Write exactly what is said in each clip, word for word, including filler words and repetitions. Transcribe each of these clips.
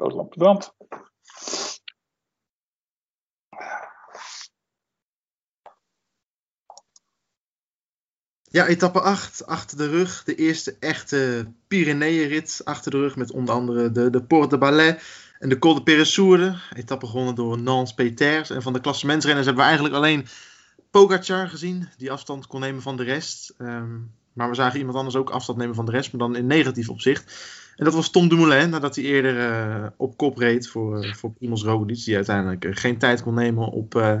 roodlamp brandt. Ja, etappe acht, achter de rug. De eerste echte Pyreneeënrit achter de rug met onder andere de, de Porte de Ballet en de Col de Peyresourde. Etappe gewonnen door Nance Péters. En van de klassementsrenners hebben we eigenlijk alleen Pogacar gezien, die afstand kon nemen van de rest. Um, maar we zagen iemand anders ook afstand nemen van de rest, maar dan in negatief opzicht. En dat was Tom Dumoulin, nadat hij eerder uh, op kop reed voor, uh, voor Primož Roglič, die uiteindelijk uh, geen tijd kon nemen op, uh,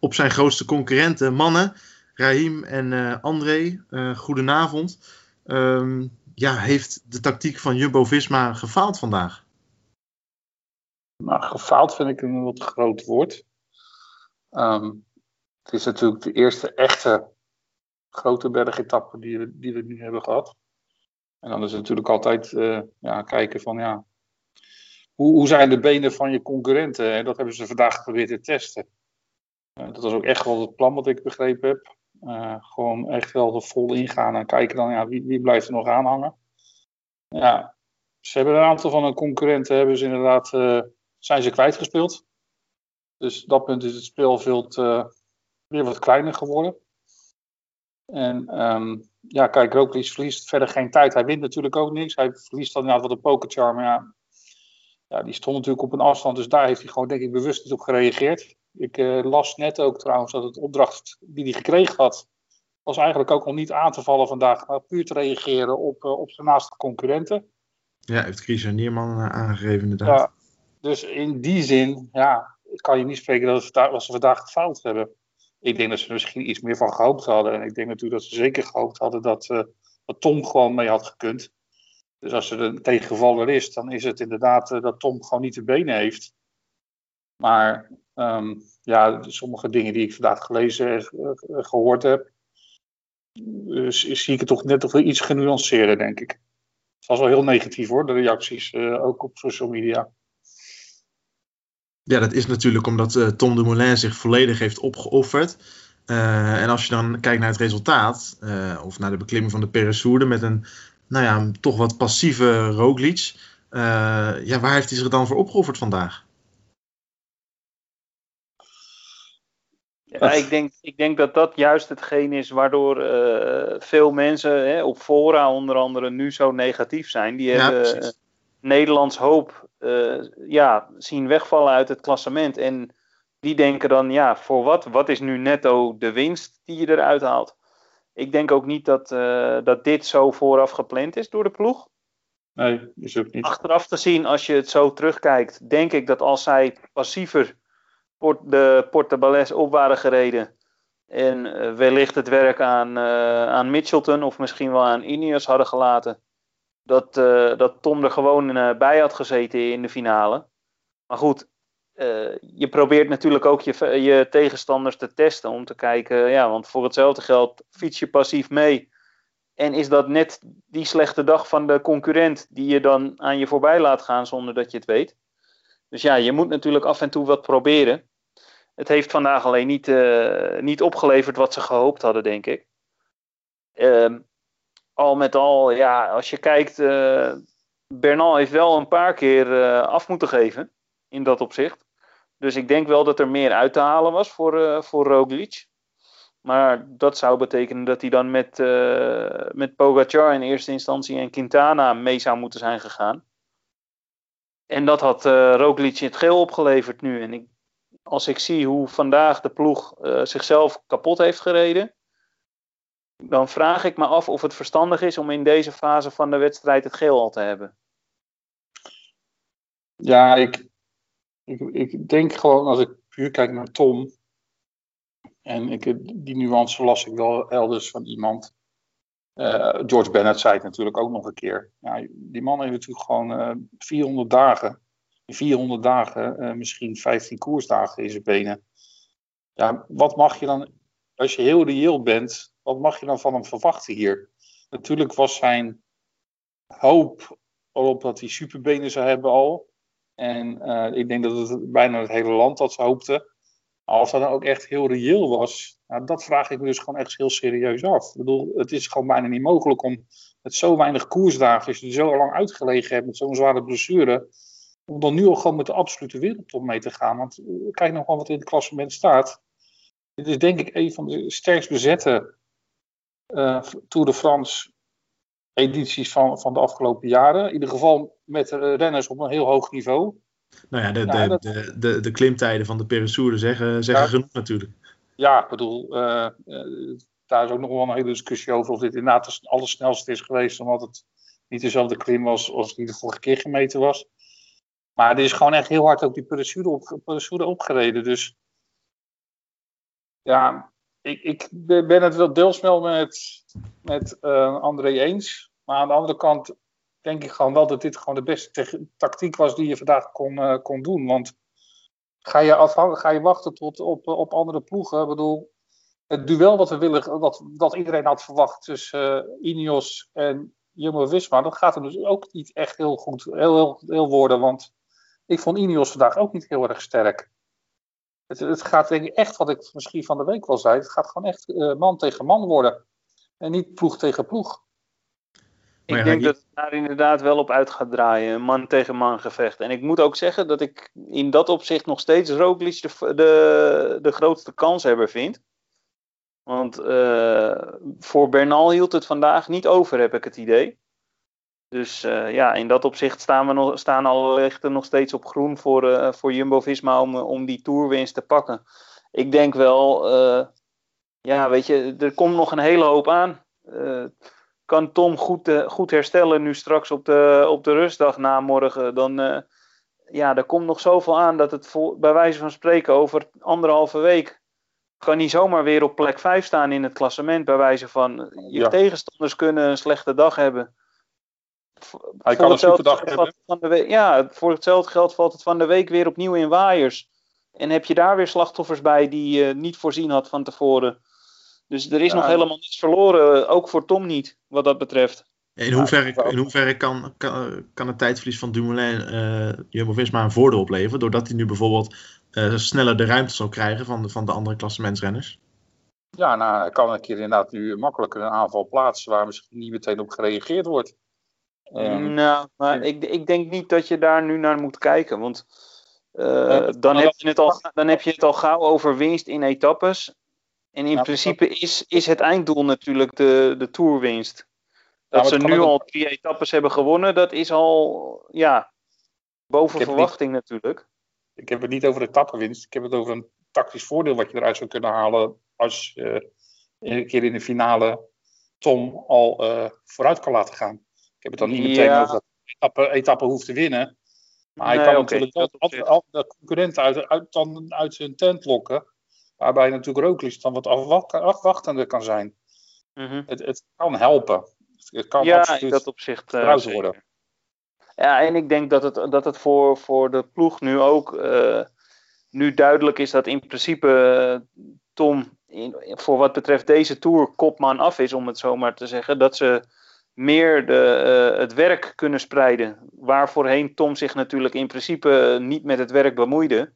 op zijn grootste concurrenten, mannen. Rahim en uh, André, uh, goedenavond. Um, ja, heeft de tactiek van Jumbo-Visma gefaald vandaag? Nou, gefaald vind ik een wat groot woord. Um, het is natuurlijk de eerste echte grote bergetappe die we, die we nu hebben gehad. En dan is het natuurlijk altijd uh, ja, kijken van ja, hoe, hoe zijn de benen van je concurrenten? En dat hebben ze vandaag geprobeerd te testen. Uh, dat was ook echt wel het plan wat ik begrepen heb. Uh, gewoon echt wel vol ingaan en kijken dan ja, wie, wie blijft er nog aan hangen. Ja, ze hebben een aantal van hun concurrenten hebben ze inderdaad, uh, zijn ze kwijtgespeeld. Dus op dat punt is het speelveld uh, weer wat kleiner geworden. En um, ja, kijk, Roglič verliest verder geen tijd. Hij wint natuurlijk ook niks. Hij verliest dan inderdaad wat een Pogacar. Maar ja, ja, die stond natuurlijk op een afstand. Dus daar heeft hij gewoon denk ik bewust niet op gereageerd. Ik uh, las net ook trouwens dat het opdracht die hij gekregen had, was eigenlijk ook om niet aan te vallen vandaag, maar puur te reageren op, uh, op zijn naaste concurrenten. Ja, heeft Kris Niemann uh, aangegeven inderdaad. Ja, dus in die zin, ja, ik kan je niet spreken dat, het, dat ze vandaag gefaald hebben. Ik denk dat ze er misschien iets meer van gehoopt hadden. En ik denk natuurlijk dat ze zeker gehoopt hadden dat, uh, dat Tom gewoon mee had gekund. Dus als er een tegenvaller is, dan is het inderdaad uh, dat Tom gewoon niet de benen heeft. Maar um, ja, sommige dingen die ik vandaag gelezen en uh, gehoord heb, uh, zie ik het toch net iets genuanceerder, denk ik. Het was wel heel negatief hoor, de reacties, uh, ook op social media. Ja, dat is natuurlijk omdat uh, Tom Dumoulin zich volledig heeft opgeofferd. Uh, en als je dan kijkt naar het resultaat, uh, of naar de beklimming van de Peyresourde met een, nou ja, een toch wat passieve Roglič. Uh, ja, waar heeft hij zich dan voor opgeofferd vandaag? Ja, ik, denk, ik denk dat dat juist hetgeen is waardoor uh, veel mensen hè, op fora onder andere nu zo negatief zijn. Die ja, hebben uh, Nederlands hoop uh, ja, zien wegvallen uit het klassement. En die denken dan, ja, voor wat? Wat is nu netto de winst die je eruit haalt? Ik denk ook niet dat, uh, dat dit zo vooraf gepland is door de ploeg. Nee, is ook niet. Achteraf te zien, als je het zo terugkijkt, denk ik dat als zij passiever de Porte de Ballet op waren gereden en wellicht het werk aan, uh, aan Mitchelton of misschien wel aan Ineos hadden gelaten, dat, uh, dat Tom er gewoon uh, bij had gezeten in de finale. Maar goed, uh, je probeert natuurlijk ook je, je tegenstanders te testen om te kijken, ja, want voor hetzelfde geld fiets je passief mee en is dat net die slechte dag van de concurrent die je dan aan je voorbij laat gaan zonder dat je het weet. Dus ja, je moet natuurlijk af en toe wat proberen. Het heeft vandaag alleen niet, uh, niet opgeleverd wat ze gehoopt hadden, denk ik. Um, al met al, ja, als je kijkt, uh, Bernal heeft wel een paar keer uh, af moeten geven in dat opzicht. Dus ik denk wel dat er meer uit te halen was voor, uh, voor Roglič. Maar dat zou betekenen dat hij dan met, uh, met Pogacar in eerste instantie en Quintana mee zou moeten zijn gegaan. En dat had uh, Roglič in het geel opgeleverd nu. En ik, als ik zie hoe vandaag de ploeg uh, zichzelf kapot heeft gereden, dan vraag ik me af of het verstandig is om in deze fase van de wedstrijd het geel al te hebben. Ja, ik, ik, ik denk gewoon, als ik puur kijk naar Tom, en ik, die nuance las ik wel elders van iemand. Uh, George Bennett zei het natuurlijk ook nog een keer. Ja, die man heeft natuurlijk gewoon uh, vierhonderd dagen. In vierhonderd dagen, uh, misschien vijftien koersdagen in zijn benen. Ja, wat mag je dan, als je heel reëel bent, wat mag je dan van hem verwachten hier? Natuurlijk was zijn hoop erop dat hij superbenen zou hebben al. En uh, ik denk dat het bijna het hele land dat ze hoopte. Als dat dan ook echt heel reëel was, nou, dat vraag ik me dus gewoon echt heel serieus af. Ik bedoel, het is gewoon bijna niet mogelijk om met zo weinig koersdagen, als je er zo lang uitgelegen hebt met zo'n zware blessure, om dan nu al gewoon met de absolute wereldtop mee te gaan. Want uh, kijk nou gewoon wat in het klassement staat. Dit is denk ik een van de sterkst bezette uh, Tour de France edities van, van de afgelopen jaren. In ieder geval met uh, renners op een heel hoog niveau. Nou ja, de, nou, de, dat... de, de, de klimtijden van de Peyresourde zeggen, zeggen ja, genoeg natuurlijk. Ja, ik bedoel, uh, uh, daar is ook nog wel een hele discussie over of dit inderdaad het allersnelste is geweest, omdat het niet dezelfde klim was als die de vorige keer gemeten was. Maar het is gewoon echt heel hard ook die Peyresourde op, Peyresourde opgereden. Dus ja, ik, ik ben het wel deels wel met, met uh, André eens. Maar aan de andere kant denk ik gewoon wel dat dit gewoon de beste te- tactiek was die je vandaag kon, uh, kon doen. Want ga je, afhangen, ga je wachten tot op, op andere ploegen? Ik bedoel, het duel dat we willen, dat, dat iedereen had verwacht tussen uh, Ineos en Jumbo-Visma, dat gaat hem dus ook niet echt heel goed heel, heel, heel worden. Want ik vond Ineos vandaag ook niet heel erg sterk. Het, het gaat denk ik echt, wat ik misschien van de week wel zei, het gaat gewoon echt uh, man tegen man worden. En niet ploeg tegen ploeg. Ik ja, denk dat het daar inderdaad wel op uit gaat draaien. Man tegen man gevecht. En ik moet ook zeggen dat ik in dat opzicht nog steeds Roglič de, de, de grootste kanshebber vind. Want uh, voor Bernal hield het vandaag niet over, heb ik het idee. Dus uh, ja, in dat opzicht staan, we nog, staan alle lichten nog steeds op groen voor, uh, voor Jumbo-Visma om, om die toerwinst te pakken. Ik denk wel, uh, ja weet je, er komt nog een hele hoop aan. Uh, Kan Tom goed, uh, goed herstellen nu straks op de, op de rustdag na morgen? Dan, uh, ja, er komt nog zoveel aan dat het vol, bij wijze van spreken over anderhalve week kan niet zomaar weer op plek vijf staan in het klassement. Bij wijze van je ja. tegenstanders kunnen een slechte dag hebben. Hij kan een superdag hebben. Van de week, ja, voor hetzelfde geld valt het van de week weer opnieuw in waaiers. En heb je daar weer slachtoffers bij die je niet voorzien had van tevoren. Dus er is ja, nog helemaal niets verloren, ook voor Tom niet, wat dat betreft. In hoeverre, in hoeverre kan, kan, kan het tijdverlies van Dumoulin uh, Jumbo-Visma een voordeel opleveren, doordat hij nu bijvoorbeeld uh, sneller de ruimte zal krijgen van de, van de andere klassementsrenners? Ja, nou, hij kan een keer inderdaad nu makkelijker een aanval plaatsen waar misschien niet meteen op gereageerd wordt. Um, nou, maar ik, ik denk niet dat je daar nu naar moet kijken, want uh, ja, dan, heb je het al, dan heb je het al gauw over winst in etappes. En in ja, principe is, is het einddoel natuurlijk de, de toerwinst. Dat ja, ze nu al drie etappes hebben gewonnen, dat is al ja, boven verwachting niet, natuurlijk. Ik heb het niet over de etappenwinst. Ik heb het over een tactisch voordeel wat je eruit zou kunnen halen als je uh, een keer in de finale Tom al uh, vooruit kan laten gaan. Ik heb het dan niet meteen ja. over dat etappe, etappe hoeft te winnen. Maar nee, hij kan okay, natuurlijk altijd al de concurrenten uit, uit, dan uit zijn tent lokken. Waarbij natuurlijk Roglič dan wat afwachtender kan zijn. Mm-hmm. Het, het kan helpen. Het kan ja, absoluut in dat opzicht uh, worden. Ja, en ik denk dat het, dat het voor, voor de ploeg nu ook uh, nu duidelijk is dat in principe uh, Tom in, voor wat betreft deze Tour kopman af is, om het zo maar te zeggen. Dat ze meer de, uh, het werk kunnen spreiden. Waar voorheen Tom zich natuurlijk in principe niet met het werk bemoeide.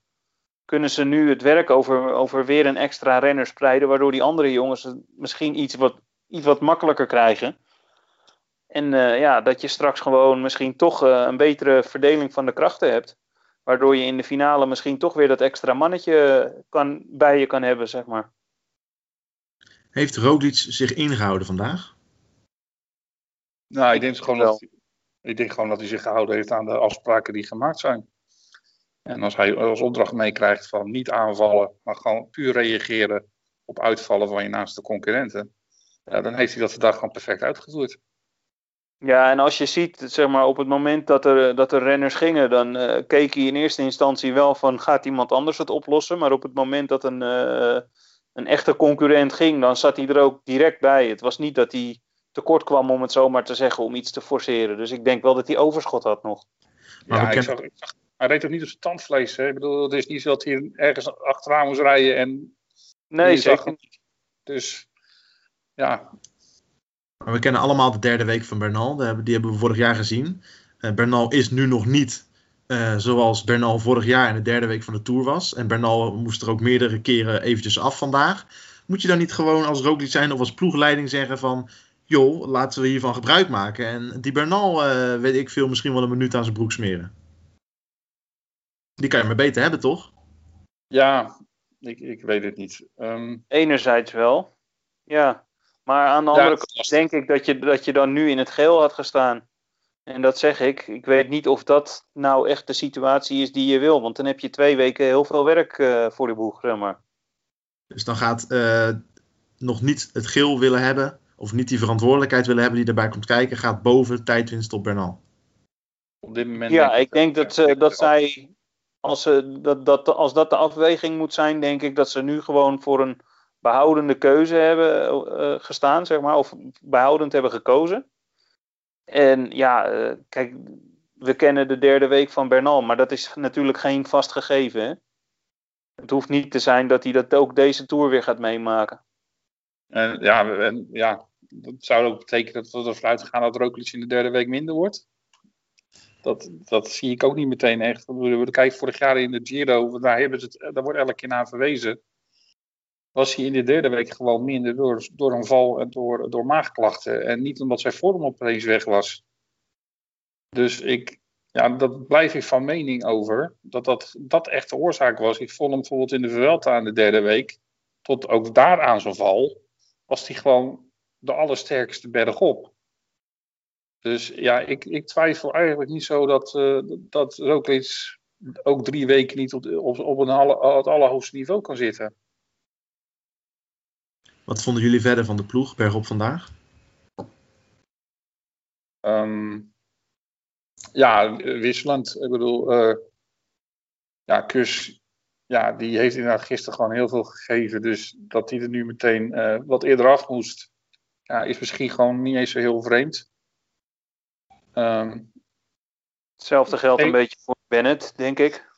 Kunnen ze nu het werk over, over weer een extra renner spreiden, waardoor die andere jongens het misschien iets wat, iets wat makkelijker krijgen. En uh, ja, dat je straks gewoon misschien toch uh, een betere verdeling van de krachten hebt, waardoor je in de finale misschien toch weer dat extra mannetje kan, bij je kan hebben, zeg maar. Heeft Roglič zich ingehouden vandaag? Nou, ik denk gewoon dat, ik denk gewoon dat hij zich gehouden heeft aan de afspraken die gemaakt zijn. En als hij als opdracht meekrijgt van niet aanvallen, maar gewoon puur reageren op uitvallen van je naaste concurrenten, ja, dan heeft hij dat vandaag gewoon perfect uitgevoerd. Ja, en als je ziet, zeg maar, op het moment dat er, dat er renners gingen, dan uh, keek hij in eerste instantie wel van, gaat iemand anders het oplossen? Maar op het moment dat een, uh, een echte concurrent ging, dan zat hij er ook direct bij. Het was niet dat hij tekort kwam, om het zomaar te zeggen, om iets te forceren. Dus ik denk wel dat hij overschot had nog. Maar ja, ik zag... Ik zag... Hij reed ook niet op zijn tandvlees. Hè? Ik bedoel, het is niet zo dat hij ergens achteraan moest rijden. En nee, zeker niet. Dus, ja. We kennen allemaal de derde week van Bernal. Die hebben we vorig jaar gezien. Uh, Bernal is nu nog niet uh, zoals Bernal vorig jaar in de derde week van de Tour was. En Bernal moest er ook meerdere keren eventjes af vandaag. Moet je dan niet gewoon als Roglič zijn of als ploegleiding zeggen van, joh, laten we hiervan gebruik maken. En die Bernal, uh, weet ik veel, misschien wel een minuut aan zijn broek smeren. Die kan je maar beter hebben, toch? Ja, ik, ik weet het niet. Um... Enerzijds wel. Ja, maar aan de andere ja, kant is... denk ik dat je, dat je dan nu in het geel had gestaan. En dat zeg ik. Ik weet niet of dat nou echt de situatie is die je wil. Want dan heb je twee weken heel veel werk uh, voor de boeg, zeg maar. Dus dan gaat uh, nog niet het geel willen hebben... of niet die verantwoordelijkheid willen hebben die erbij komt kijken... gaat boven tijdwinst op Bernal. Op dit moment ja, denk ik, ik denk dat, dat, uh, dat zij... Als, ze, dat, dat, als dat de afweging moet zijn, denk ik dat ze nu gewoon voor een behoudende keuze hebben uh, gestaan, zeg maar, of behoudend hebben gekozen. En ja, uh, kijk, we kennen de derde week van Bernal, maar dat is natuurlijk geen vast gegeven. Hè? Het hoeft niet te zijn dat hij dat ook deze Tour weer gaat meemaken. En, ja, en, ja, dat zou ook betekenen dat we ervan uitgaan dat Roglič in de derde week minder wordt. Dat, dat zie ik ook niet meteen echt. We kijken vorig jaar in de Giro, daar, hebben ze het, daar wordt elke keer naar verwezen. Was hij in de derde week gewoon minder door, door een val en door, door maagklachten. En niet omdat zijn vorm opeens weg was. Dus ik, ja, dat blijf ik van mening over. Dat, dat dat echt de oorzaak was. Ik vond hem bijvoorbeeld in de Vuelta aan de derde week. Tot ook daar aan zo'n val. Was hij gewoon de allersterkste bergop. Dus ja, ik, ik twijfel eigenlijk niet zo dat, uh, dat Roglič ook drie weken niet op, op, op een alle, het allerhoogste niveau kan zitten. Wat vonden jullie verder van de ploeg bergop vandaag? Um, ja, wisselend. Ik bedoel, uh, ja, Kuss, ja, die heeft inderdaad gisteren gewoon heel veel gegeven. Dus dat hij er nu meteen uh, wat eerder af moest, ja, is misschien gewoon niet eens zo heel vreemd. Um, Hetzelfde geldt een ik, beetje voor Bennett, denk ik.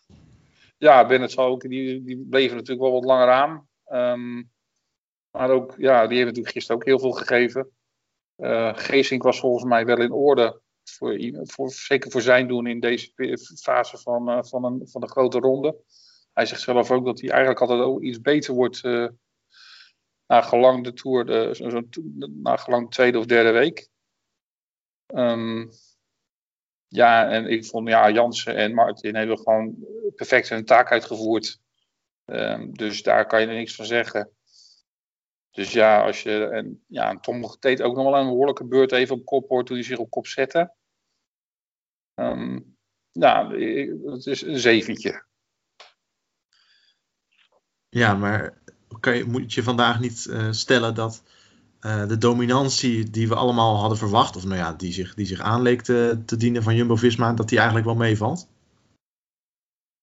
Ja, Bennett zal ook, die, die bleven natuurlijk wel wat langer aan. Um, maar ook, ja, die hebben natuurlijk gisteren ook heel veel gegeven. Uh, Geesink was volgens mij wel in orde, voor, voor, zeker voor zijn doen in deze fase van, uh, van, een, van een grote ronde. Hij zegt zelf ook dat hij eigenlijk altijd ook iets beter wordt uh, na gelang de Tour, de, zo, zo, na gelang de tweede of derde week. Um, ja, en ik vond ja, Jansen en Martin hebben gewoon perfect hun taak uitgevoerd. Um, dus daar kan je er niks van zeggen. Dus ja, als je. En, ja, en Tom deed ook nog wel een behoorlijke beurt even op kop hoor, toen hij zich op kop zette. Um, nou, het is een zeventje. Ja, maar kan je, moet je vandaag niet uh, stellen dat. Uh, de dominantie die we allemaal hadden verwacht, of nou ja, die zich, die zich aanleek te, te dienen van Jumbo-Visma, dat die eigenlijk wel meevalt?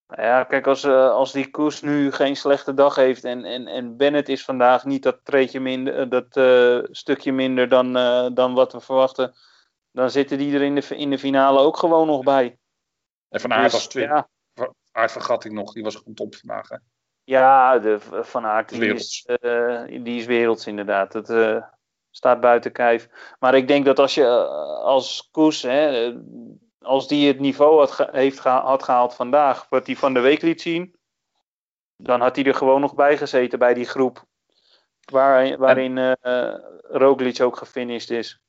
Ja, kijk, als, uh, als die Kuss nu geen slechte dag heeft en, en, en Bennett is vandaag niet dat, treetje minder, dat uh, stukje minder dan, uh, dan wat we verwachten, dan zitten die er in de, in de finale ook gewoon nog bij. En Van Aert dus, was twee. Ja. Van Aert vergat ik nog, die was gewoon top vandaag, hè? Ja, de Van Aert die is, uh, die is werelds inderdaad. Dat uh, staat buiten kijf. Maar ik denk dat als je uh, als Kuss, hè, als die het niveau had, ge- heeft geha- had gehaald vandaag, wat hij van de week liet zien, dan had hij er gewoon nog bij gezeten bij die groep waar, waarin uh, uh, Roglič ook gefinished is.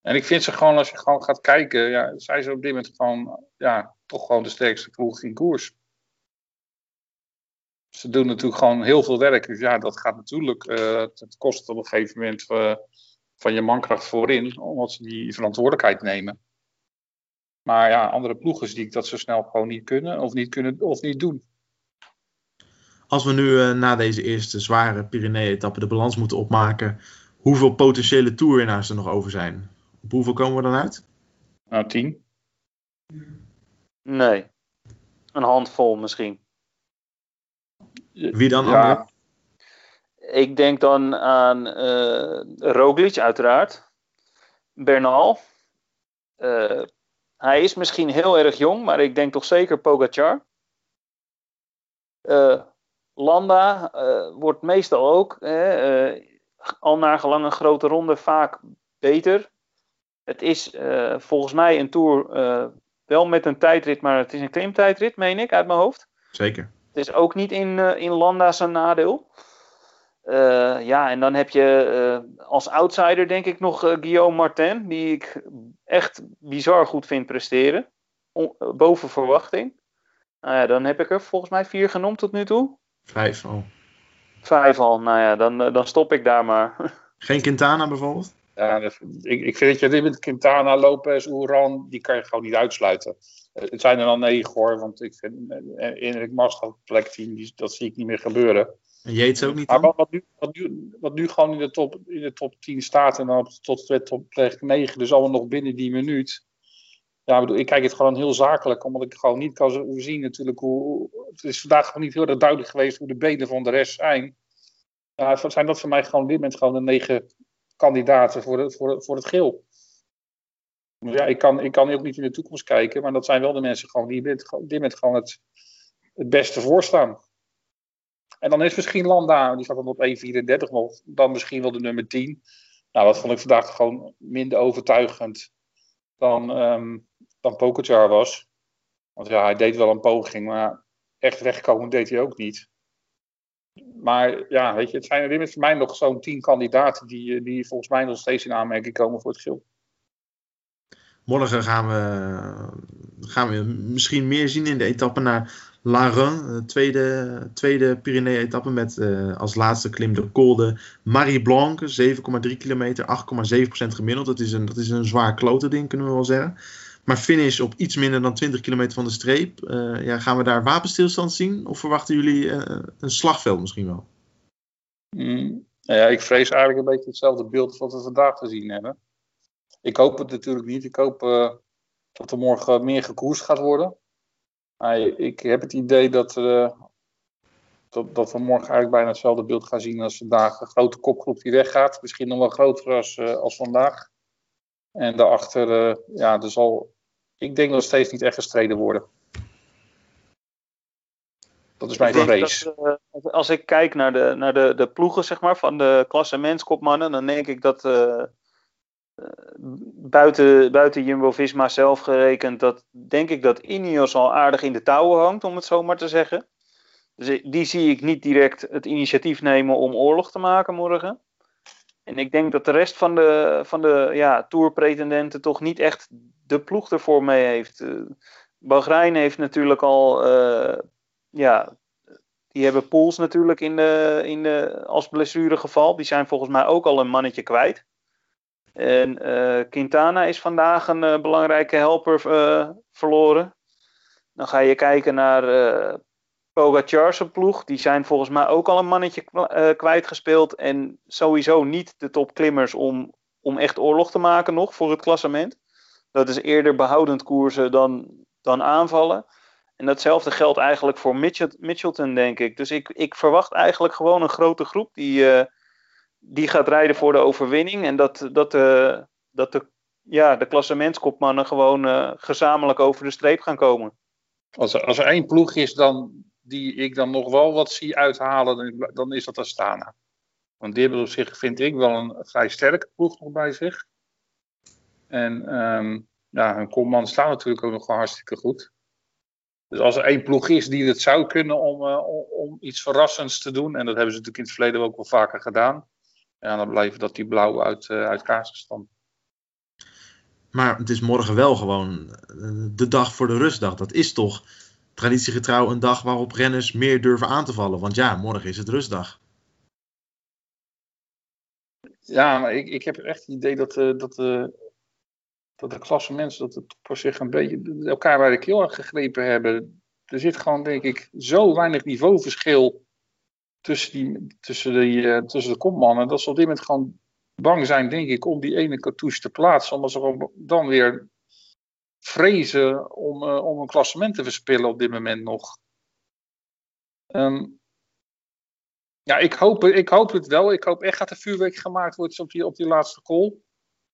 En ik vind ze gewoon, als je gewoon gaat kijken, ja, zijn ze op dit moment gewoon, ja, toch gewoon de sterkste ploeg in koers. Ze doen natuurlijk gewoon heel veel werk. Dus ja, dat gaat natuurlijk uh, ten koste op een gegeven moment uh, van je mankracht voorin. Omdat ze die verantwoordelijkheid nemen. Maar ja, andere ploegen zie ik dat zo snel gewoon niet kunnen of niet, kunnen, of niet doen. Als we nu uh, na deze eerste zware Pyreneeën-etappe de balans moeten opmaken. Hoeveel potentiële toerwinnaars er nog over zijn? Op hoeveel komen we dan uit? Nou, tien. Nee. Een handvol misschien. Wie dan? Ja, André? Ik denk dan aan uh, Roglič uiteraard. Bernal. Uh, hij is misschien heel erg jong, maar ik denk toch zeker Pogacar. Uh, Landa uh, wordt meestal ook, hè, uh, al naar gelang een grote ronde, vaak beter. Het is uh, volgens mij een Tour uh, wel met een tijdrit, maar het is een klimtijdrit, meen ik, uit mijn hoofd. Zeker. Het is ook niet in, uh, in Landa zijn nadeel. Uh, ja, en dan heb je uh, als outsider denk ik nog uh, Guillaume Martin. Die ik echt bizar goed vind presteren. O- boven verwachting. Nou ja, dan heb ik er volgens mij vier genoemd tot nu toe. Vijf al. Vijf al, nou ja, dan, dan stop ik daar maar. Geen Quintana bijvoorbeeld? Ja, ik, ik vind dat je dit met Quintana, Lopez, Uran, die kan je gewoon niet uitsluiten. Het zijn er al negen hoor, want ik vind Enrik Mast op plek tien, dat zie ik niet meer gebeuren. En Jeets ook niet dan? Maar wat nu, wat, nu, wat nu gewoon in de, top, in de top tien staat en dan op, tot de top negen, dus allemaal nog binnen die minuut. Ja, bedoel, ik kijk het gewoon heel zakelijk, omdat ik gewoon niet kan zien natuurlijk hoe... Het is vandaag gewoon niet heel erg duidelijk geweest hoe de benen van de rest zijn. Ja, zijn dat voor mij gewoon op dit moment gewoon de negen kandidaten voor, de, voor, de, voor het geel. Dus ja, ik kan, ik kan ook niet in de toekomst kijken, maar dat zijn wel de mensen gewoon die op dit moment gewoon het, het beste voorstaan. En dan is misschien Landa, die staat dan op één vierendertig nog, dan misschien wel de nummer tien. Nou, dat vond ik vandaag gewoon minder overtuigend dan, um, dan Pogacar was. Want ja, hij deed wel een poging, maar echt wegkomen deed hij ook niet. Maar ja, weet je, het zijn er weer voor mij nog zo'n tien kandidaten die, die volgens mij nog steeds in aanmerking komen voor het geel. Morgen gaan we, gaan we misschien meer zien in de etappe naar La Reine, tweede, tweede Pyrenee-etappe met uh, als laatste klim de Col de Marie Blanche, zeven komma drie kilometer, acht komma zeven procent gemiddeld. Dat is een, dat is een zwaar klote ding, kunnen we wel zeggen. Maar finish op iets minder dan twintig kilometer van de streep. Uh, ja, gaan we daar wapenstilstand zien? Of verwachten jullie uh, een slagveld misschien wel? Mm, nou ja, ik vrees eigenlijk een beetje hetzelfde beeld als wat we vandaag gezien hebben. Ik hoop het natuurlijk niet. Ik hoop uh, dat er morgen meer gekoerst gaat worden. Maar ik heb het idee dat, uh, dat, dat we morgen eigenlijk bijna hetzelfde beeld gaan zien als vandaag. Een grote kopgroep die weggaat. Misschien nog wel groter als, uh, als vandaag. En daarachter, uh, ja, er zal, ik denk nog steeds niet echt gestreden worden. Dat is mijn vrees. Uh, als ik kijk naar de, naar de, de ploegen, zeg maar, van de klassementskopmannen, dan denk ik dat uh, buiten, buiten Jumbo-Visma zelf gerekend, dat denk ik dat Ineos al aardig in de touwen hangt, om het zo maar te zeggen. Dus die zie ik niet direct het initiatief nemen om oorlog te maken morgen. En ik denk dat de rest van de, van de ja, Tour-pretendenten toch niet echt de ploeg ervoor mee heeft. Uh, Bahrein heeft natuurlijk al... Uh, ja, die hebben pools natuurlijk in de, in de, als blessuregeval. Die zijn volgens mij ook al een mannetje kwijt. En uh, Quintana is vandaag een uh, belangrijke helper uh, verloren. Dan ga je kijken naar... Uh, Pogacar's ploeg, die zijn volgens mij ook al een mannetje uh, kwijtgespeeld. En sowieso niet de topklimmers om, om echt oorlog te maken nog voor het klassement. Dat is eerder behoudend koersen dan, dan aanvallen. En datzelfde geldt eigenlijk voor Mitchelton, denk ik. Dus ik, ik verwacht eigenlijk gewoon een grote groep die, uh, die gaat rijden voor de overwinning. En dat, dat, uh, dat de, ja, de klassementskopmannen gewoon uh, gezamenlijk over de streep gaan komen. Als er, als er één ploeg is dan... die ik dan nog wel wat zie uithalen, dan is dat Astana. Want die hebben op zich, vind ik, wel een vrij sterke ploeg nog bij zich. En um, ja, hun kopman staan natuurlijk ook nog wel hartstikke goed. Dus als er één ploeg is die het zou kunnen om, uh, om iets verrassends te doen, en dat hebben ze natuurlijk in het verleden ook wel vaker gedaan, ja, dan blijven dat die blauw uit, uh, uit Kazachstan. Maar het is morgen wel gewoon de dag voor de rustdag. Dat is toch... traditiegetrouw een dag waarop renners meer durven aan te vallen. Want ja, morgen is het rustdag. Ja, maar ik, ik heb echt het idee dat, uh, dat, uh, dat de klasse mensen dat het voor zich een beetje elkaar bij de keel aangegrepen hebben. Er zit gewoon, denk ik, zo weinig niveauverschil tussen, die, tussen, die, uh, tussen de kopmannen. Dat ze op dit moment gewoon bang zijn, denk ik, om die ene cartouche te plaatsen. Omdat ze dan weer... vrezen om, uh, om een klassement te verspillen op dit moment nog. Um, ja, ik hoop, ik hoop het wel. Ik hoop echt dat er vuurwerk gemaakt wordt op die, op die laatste call.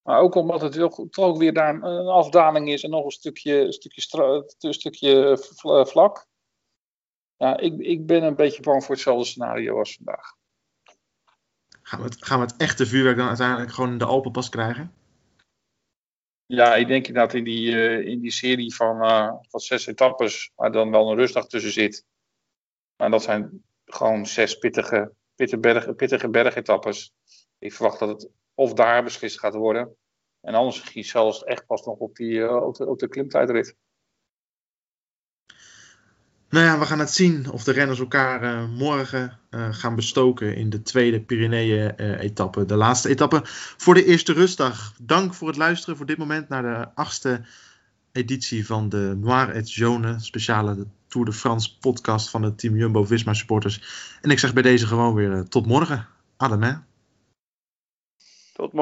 Maar ook omdat het wel, toch ook weer daar een afdaling is en nog een stukje, een stukje, stra- een stukje uh, vlak. Ja, ik, ik ben een beetje bang voor hetzelfde scenario als vandaag. Gaan we het, gaan we het echte vuurwerk dan uiteindelijk gewoon in de Alpen pas krijgen? Ja, ik denk inderdaad in die, uh, in die serie van, uh, van zes etappes, waar dan wel een rustdag tussen zit. Maar dat zijn gewoon zes pittige, pittige, berg, pittige bergetappes. Ik verwacht dat het of daar beslist gaat worden. En anders misschien zelfs echt pas nog op, die, uh, op, de, op de klimtijdrit. Nou ja, we gaan het zien of de renners elkaar uh, morgen uh, gaan bestoken in de tweede Pyreneeën-etappe. Uh, de laatste etappe voor de eerste rustdag. Dank voor het luisteren voor dit moment naar de achtste editie van de Noir et Jaune. Speciale Tour de France podcast van het team Jumbo-Visma supporters. En ik zeg bij deze gewoon weer uh, tot morgen. Adem hè. Tot morgen.